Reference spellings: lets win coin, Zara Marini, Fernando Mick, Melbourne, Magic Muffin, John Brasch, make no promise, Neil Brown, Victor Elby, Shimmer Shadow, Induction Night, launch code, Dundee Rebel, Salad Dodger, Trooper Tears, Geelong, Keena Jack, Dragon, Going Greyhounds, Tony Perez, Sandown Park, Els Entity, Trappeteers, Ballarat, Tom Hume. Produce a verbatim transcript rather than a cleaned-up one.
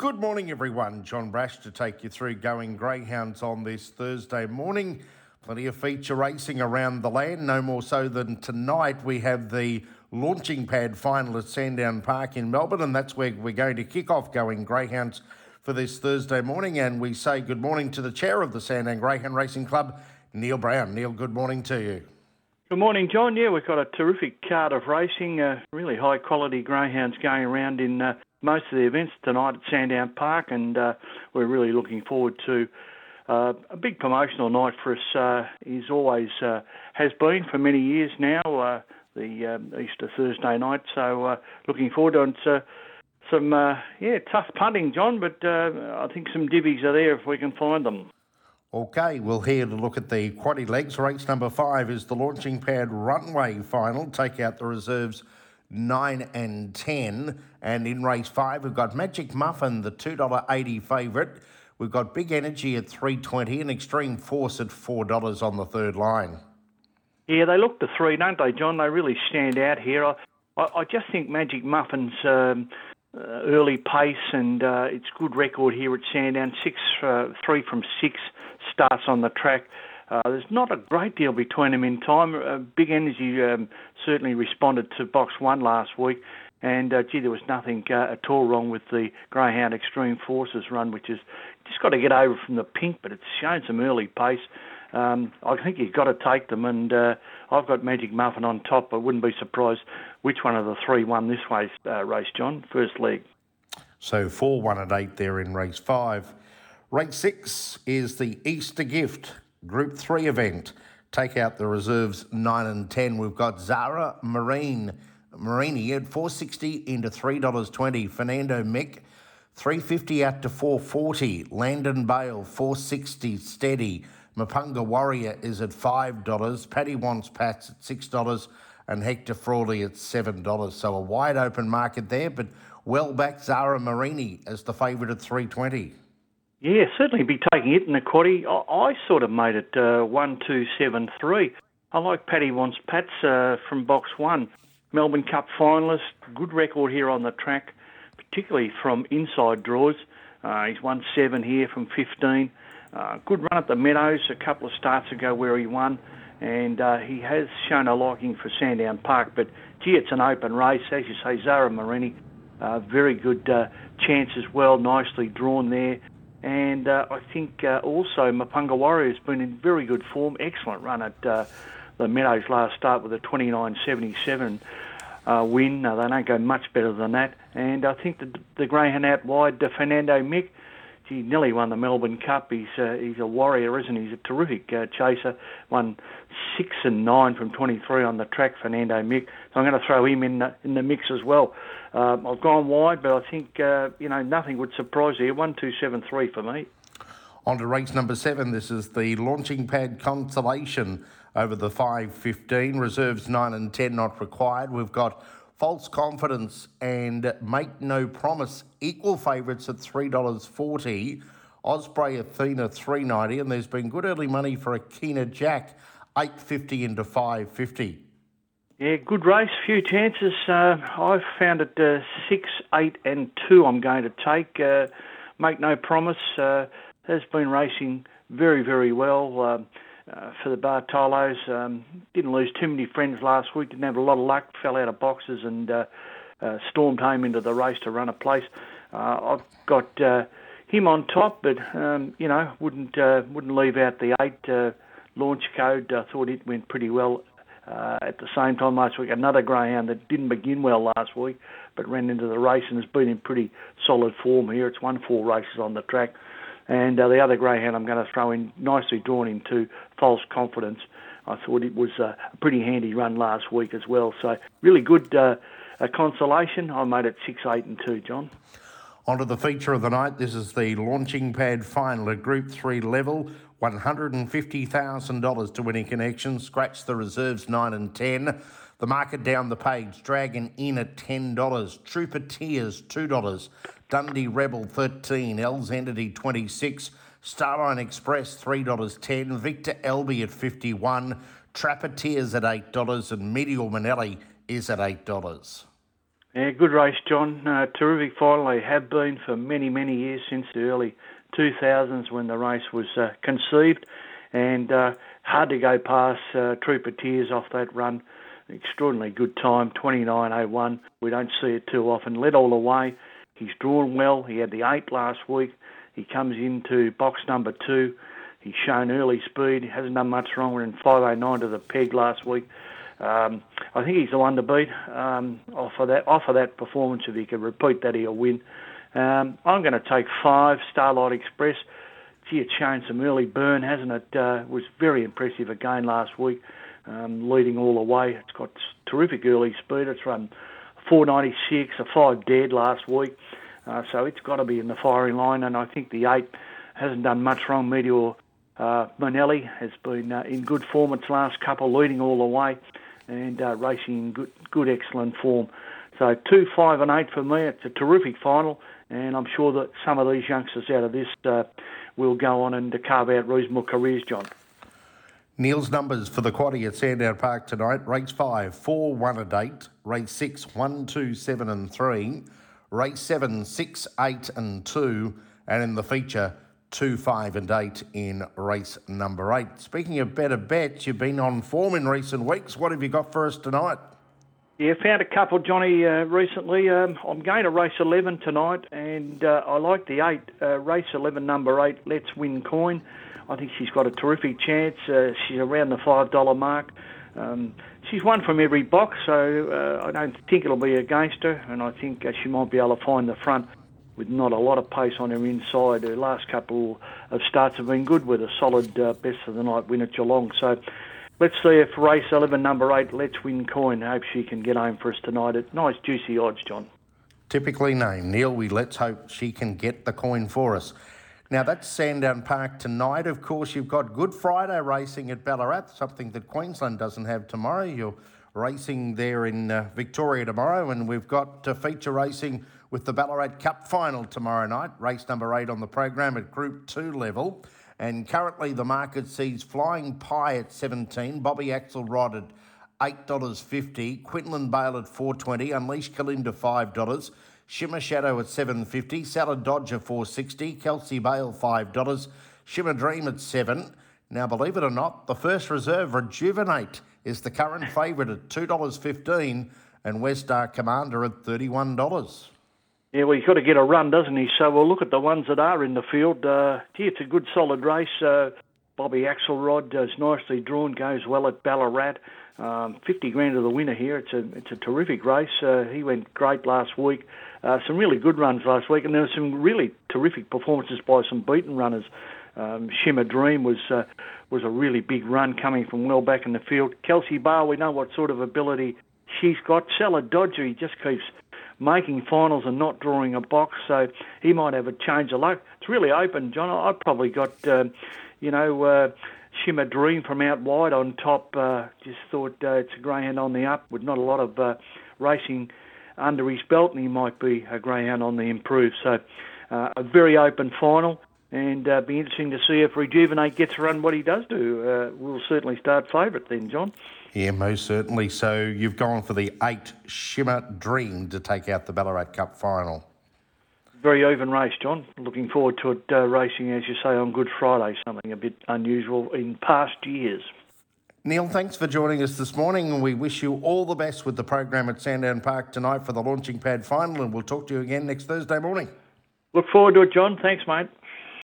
Good morning, everyone. John Brasch to take you through Going Greyhounds on this Thursday morning. Plenty of feature racing around the land, no more so than tonight. We have the launching pad final at Sandown Park in Melbourne, and that's where we're going to kick off Going Greyhounds for this Thursday morning. And we say good morning to the chair of the Sandown Greyhound Racing Club, Neil Brown. Neil, good morning to you. Good morning, John. Yeah, we've got a terrific card of racing, uh, really high-quality greyhounds going around in uh, most of the events tonight at Sandown Park, and uh, we're really looking forward to uh, a big promotional night for us. Uh, is always uh, has been for many years now, uh, the um, Easter Thursday night, so uh, looking forward to it. It's, uh, some uh, yeah tough punting, John, but uh, I think some divvies are there if we can find them. Okay, we'll here to look at the quaddy legs. Race number five is the Launching Pad Runway Final. Take out the reserves nine and ten. And in race five, we've got Magic Muffin, the two dollars eighty favourite. We've got Big Energy at three dollars twenty and Extreme Force at four dollars on the third line. Yeah, they look the three, don't they, John? They really stand out here. I, I, I just think Magic Muffin's Um, Uh, early pace and uh, it's good record here at Sandown. Six, uh, three from six starts on the track. Uh, there's not a great deal between them in time. Uh, Big Energy um, certainly responded to box one last week, and uh, gee, there was nothing uh, at all wrong with the Greyhound Extreme Forces run, which is just got to get over from the pink, but it's shown some early pace. Um, I think you've got to take them, and uh, I've got Magic Muffin on top. I wouldn't be surprised which one of the three won this way, uh, race, John, first leg. So four, one and eight there in race five. Race six is the Easter Gift Group three event. Take out the reserves nine and ten. We've got Zara Marini, Marini at four dollars sixty into three dollars twenty. Fernando Mick, three dollars fifty out to four dollars forty. Landon Bale, four dollars sixty steady. Mapunga Warrior is at five dollars, Paddy Wons Pats at six dollars and Hector Frawley at seven dollars. So a wide open market there, but well back Zara Marini as the favourite at three dollars twenty. Yeah, certainly be taking it in the quaddy. I, I sort of made it uh, one, two, seven, three. I like Paddy Wons Pats uh, from box one. Melbourne Cup finalist, good record here on the track, particularly from inside draws. Uh, he's won seven here from fifteen. Uh, good run at the Meadows a couple of starts ago where he won, and uh, he has shown a liking for Sandown Park. But, gee, it's an open race. As you say, Zara Marini, uh, very good uh, chance as well, nicely drawn there. And uh, I think uh, also Mapunga Warrior has been in very good form. Excellent run at uh, the Meadows last start with a twenty-nine seventy-seven uh, win. Uh, they don't go much better than that. And I think the, the greyhound out wide, Fernando Mick, he nearly won the Melbourne Cup. He's uh, he's a warrior, isn't he? He's a terrific uh, chaser. Won six and nine from twenty-three on the track, Fernando Mick. So I'm going to throw him in the, in the mix as well. Uh, I've gone wide, but I think uh, you know nothing would surprise you. One, two, seven, three for me. On to race number seven. This is the Launching Pad Consolation over the five fifteen. Reserves nine and ten not required. We've got False Confidence and Make No Promise, equal favourites at three dollars forty. Osprey Athena three dollars ninety, and there's been good early money for a Keena Jack, eight dollars fifty into five dollars fifty. Yeah, good race, few chances. Uh, I've found it uh, six, eight and two I'm going to take. Uh, Make No Promise uh, has been racing very, very well Um Uh, for the Bartolos. Um, didn't lose too many friends last week, didn't have a lot of luck, fell out of boxes and uh, uh, stormed home into the race to run a place. Uh, I've got uh, him on top, but, um, you know, wouldn't uh, wouldn't leave out the eight uh, launch code. I thought it went pretty well uh, at the same time last week. Another greyhound that didn't begin well last week, but ran into the race and has been in pretty solid form here. It's won four races on the track. And uh, the other greyhound I'm going to throw in, nicely drawn into False Confidence. I thought it was a pretty handy run last week as well. So really good uh, a consolation. I made it six, eight and two, John. On to the feature of the night. This is the Launching Pad Final at Group three level. one hundred fifty thousand dollars to winning connection. Scratch the reserves nine and ten. The market down the page. Dragon in at ten dollars. Trooper Tears two dollars. Dundee Rebel thirteen dollars, Els Entity twenty-six dollars, Starlight Express three dollars ten, Victor Elby at fifty-one dollars, Trappeteers at eight dollars and Meteor Minelli is at eight dollars. Yeah, good race, John. Uh, terrific final. They have been for many, many years, since the early two thousands when the race was uh, conceived. And uh, hard to go past uh, Trooper Tears off that run. Extraordinarily good time, twenty-nine oh one. We don't see it too often. Led all the way. He's drawn well. He had the eight last week. He comes into box number two. He's shown early speed. Hasn't done much wrong. We're in five oh nine to the peg last week. Um, I think he's the one to beat um, off of that off of that performance. If he can repeat that, he'll win. Um, I'm going to take five, Starlight Express. Gee, it's shown some early burn, hasn't it? Uh, was very impressive again last week, um, leading all the way. It's got terrific early speed. It's run four ninety-six, a five dead last week. Uh, so it's got to be in the firing line. And I think the eight hasn't done much wrong. Meteor uh, Minelli has been uh, in good form its last couple, leading all the way. And uh, racing in good, good, excellent form. So two, five, and eight for me. It's a terrific final, and I'm sure that some of these youngsters out of this uh, will go on and carve out reasonable careers, John. Neil's numbers for the quaddie at Sandown Park tonight: race five, four, one and eight; race six, one, two, seven, and three; race seven, six, eight, and two; and in the feature, two, five, and eight in race number eight. Speaking of better bets, you've been on form in recent weeks. What have you got for us tonight? Yeah, found a couple, Johnny, uh, recently. Um, I'm going to race eleven tonight, and uh, I like the eight. Uh, race eleven, number eight, Let's Win Coin. I think she's got a terrific chance. Uh, she's around the five dollars mark. Um, she's won from every box, so uh, I don't think it'll be against her, and I think uh, she might be able to find the front with not a lot of pace on her inside. Her last couple of starts have been good with a solid uh, best of the night win at Geelong. So let's see if race eleven, number eight, Let's Win Coin. I hope she can get home for us tonight at nice juicy odds, John. Typically named, Neil. We let's hope she can get the coin for us. Now, that's Sandown Park tonight. Of course, you've got Good Friday racing at Ballarat, something that Queensland doesn't have tomorrow. You're racing there in uh, Victoria tomorrow, and we've got uh, feature racing with the Ballarat Cup final tomorrow night, race number eight on the program at Group two level. And currently the market sees Flying Pie at seventeen, Bobby Axelrod at eight dollars fifty, Quinlan Bale at four dollars twenty, Unleash Kalinda five dollars, Shimmer Shadow at seven dollars fifty, Salad Dodger four dollars sixty, Kelsey Bale five dollars, Shimmer Dream at seven dollars. Now, believe it or not, the first reserve, Rejuvenate, is the current favourite at two dollars fifteen and West Star Commander at thirty-one dollars. Yeah, well, he's got to get a run, doesn't he? So we'll look at the ones that are in the field. Uh, gee, it's a good, solid race. Uh, Bobby Axelrod is nicely drawn, goes well at Ballarat. Um, fifty grand to the winner here. It's a it's a terrific race. Uh, he went great last week. Uh, some really good runs last week, and there were some really terrific performances by some beaten runners. Um, Shimmer Dream was uh, was a really big run coming from well back in the field. Kelsey Barr, we know what sort of ability she's got. Salad Dodger, he just keeps making finals and not drawing a box, so he might have a change of luck. It's really open, John. I've probably got, uh, you know, uh, Shimmer Dream from out wide on top. Uh, just thought uh, it's a greyhound on the up with not a lot of uh, racing under his belt, and he might be a greyhound on the improve. So uh, a very open final, and uh, be interesting to see if Rejuvenate gets a run, what he does do. Uh, we'll certainly start favourite then, John. Yeah, most certainly. So you've gone for the eight, Shimmer Dream, to take out the Ballarat Cup final. Very even race, John. Looking forward to it uh, racing, as you say, on Good Friday, something a bit unusual in past years. Neil, thanks for joining us this morning, and we wish you all the best with the program at Sandown Park tonight for the Launching Pad final, and we'll talk to you again next Thursday morning. Look forward to it, John. Thanks, mate.